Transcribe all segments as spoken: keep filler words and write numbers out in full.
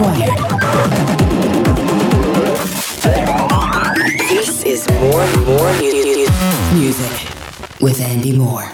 acquired. This is more and more music. Music with Andy Moore.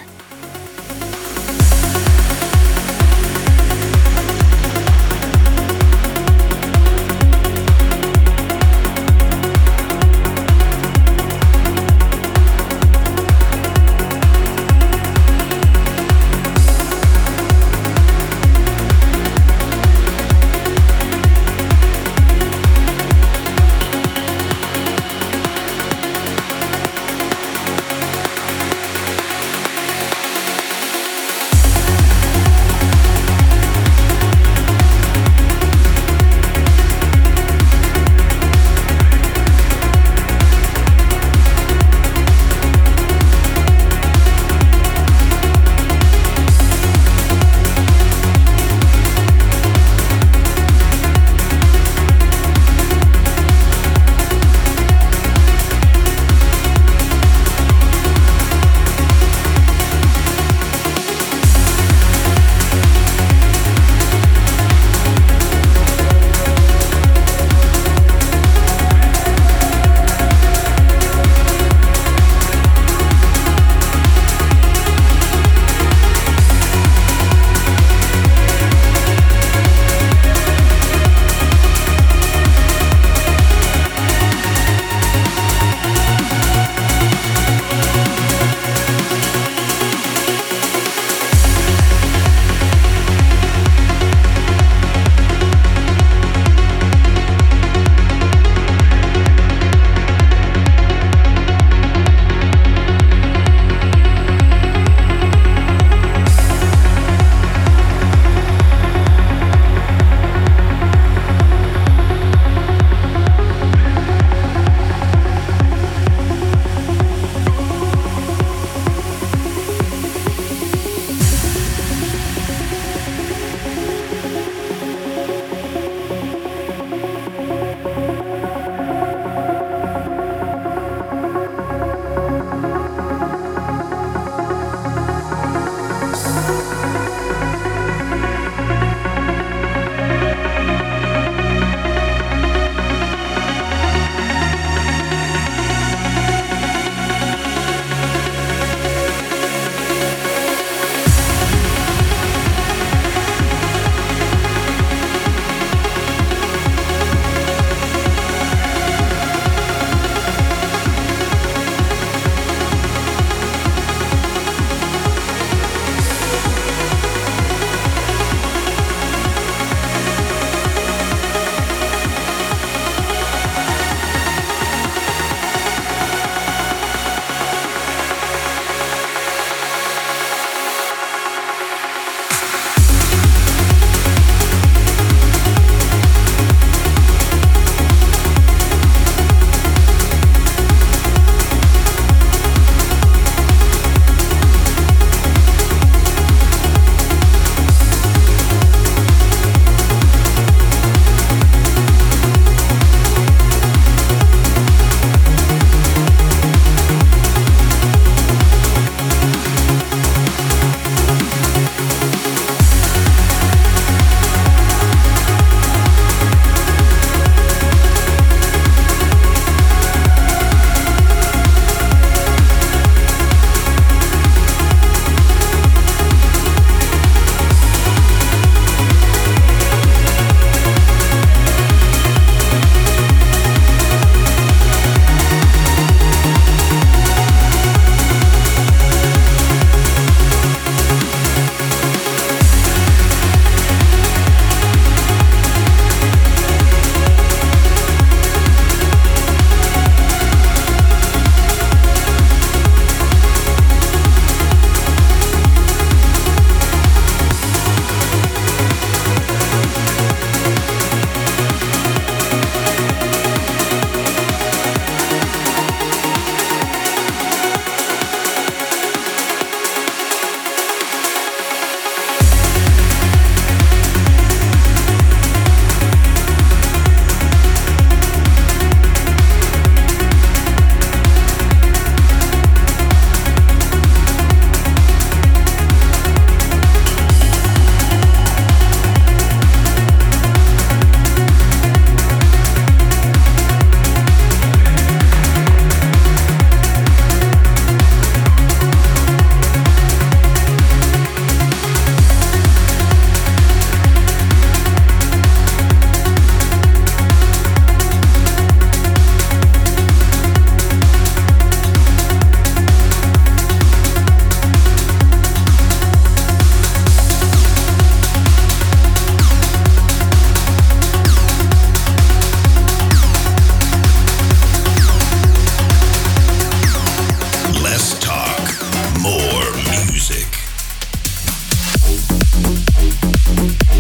We'll be right back.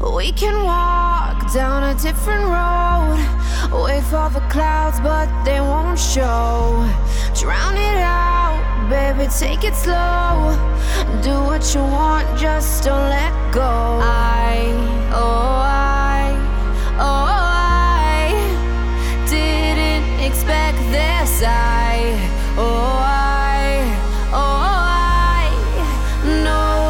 We can walk down a different road, wait for the clouds, but they won't show. Drown it out, baby, take it slow. Do what you want, just don't let go. I, oh I, oh I didn't expect this. I, oh I, oh I know. No.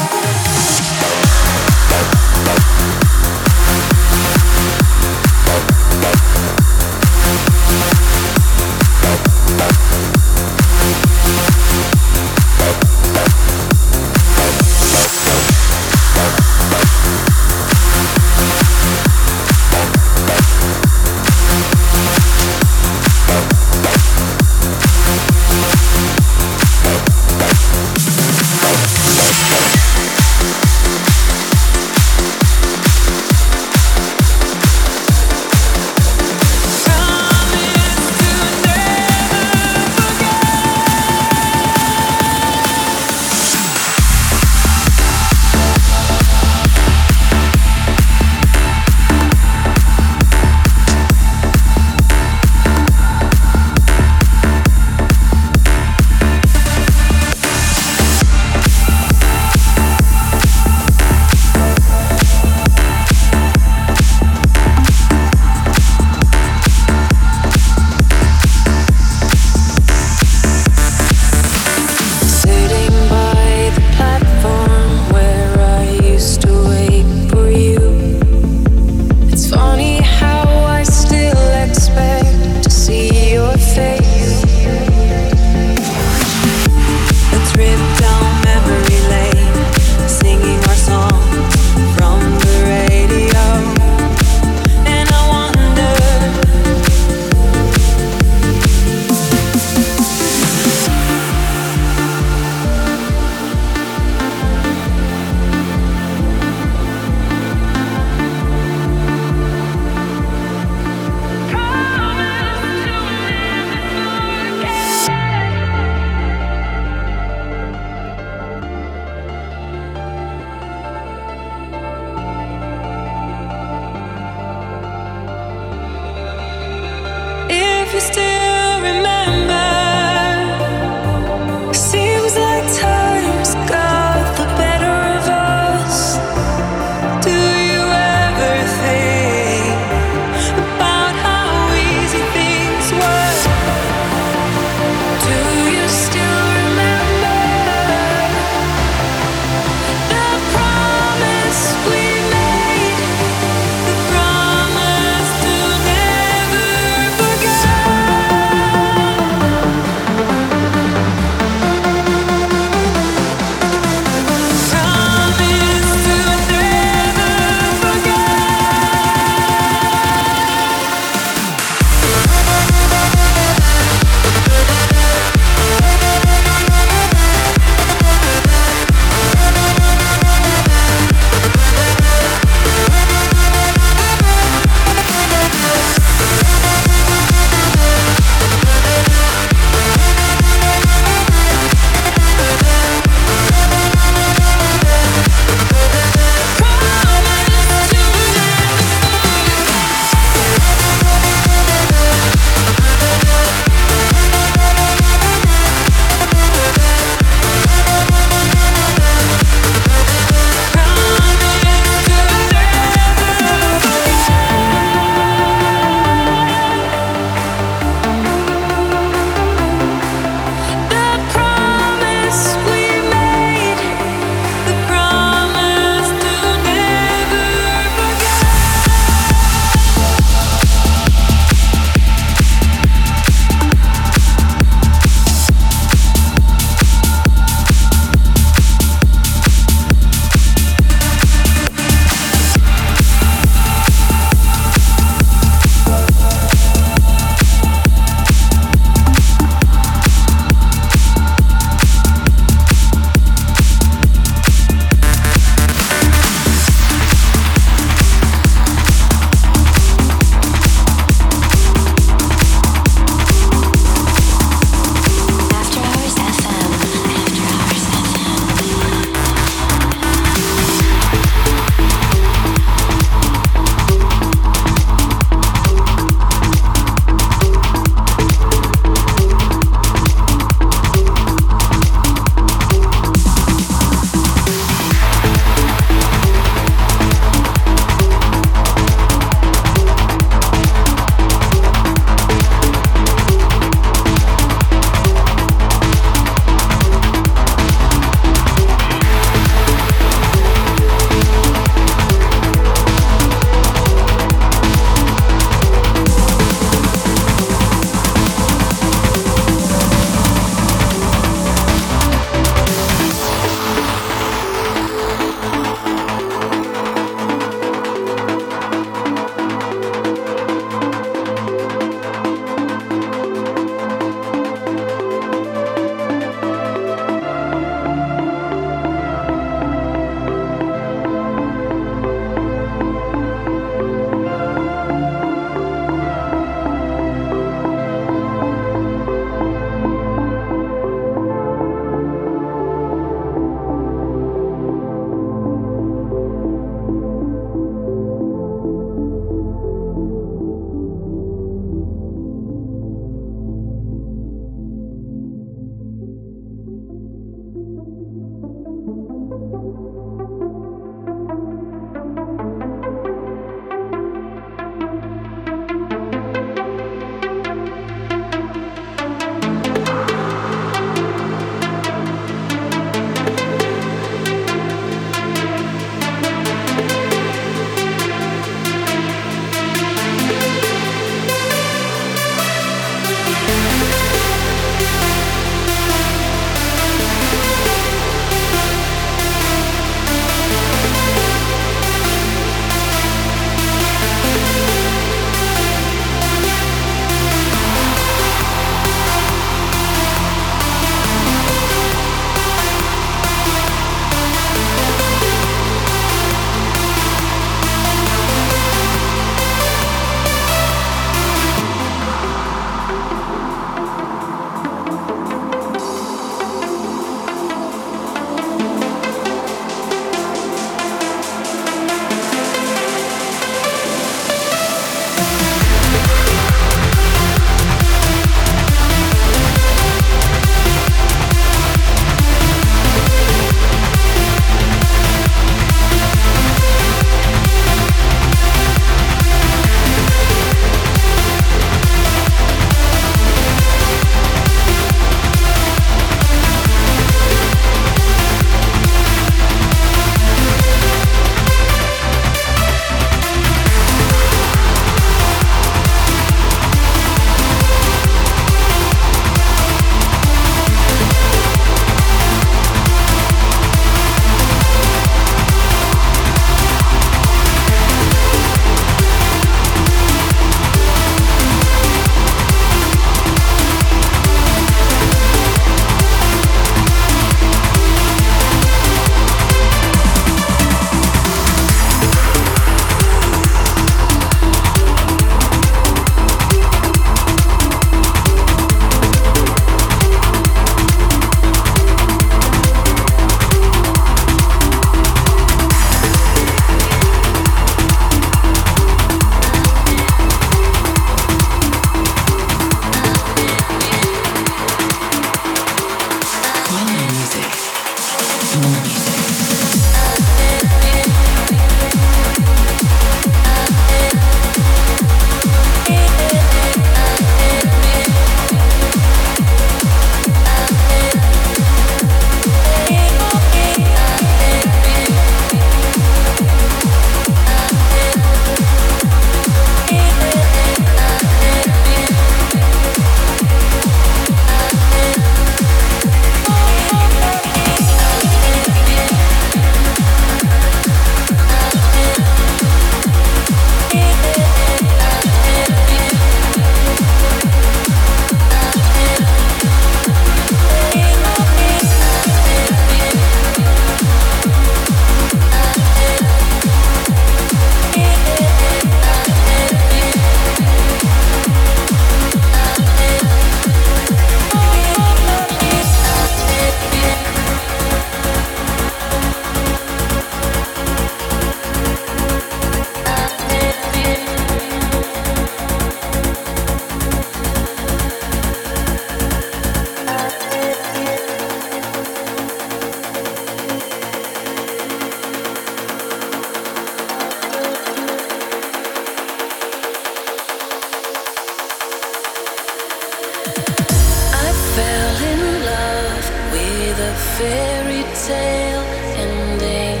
fairy tale ending.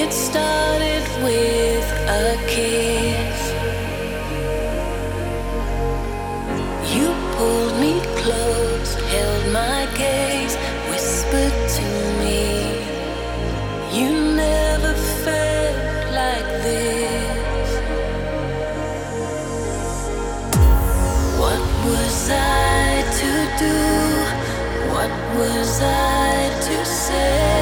It started with a kiss. You pulled me close, held my gaze, whispered to me, you never felt like this. What was I to do? What was I to say?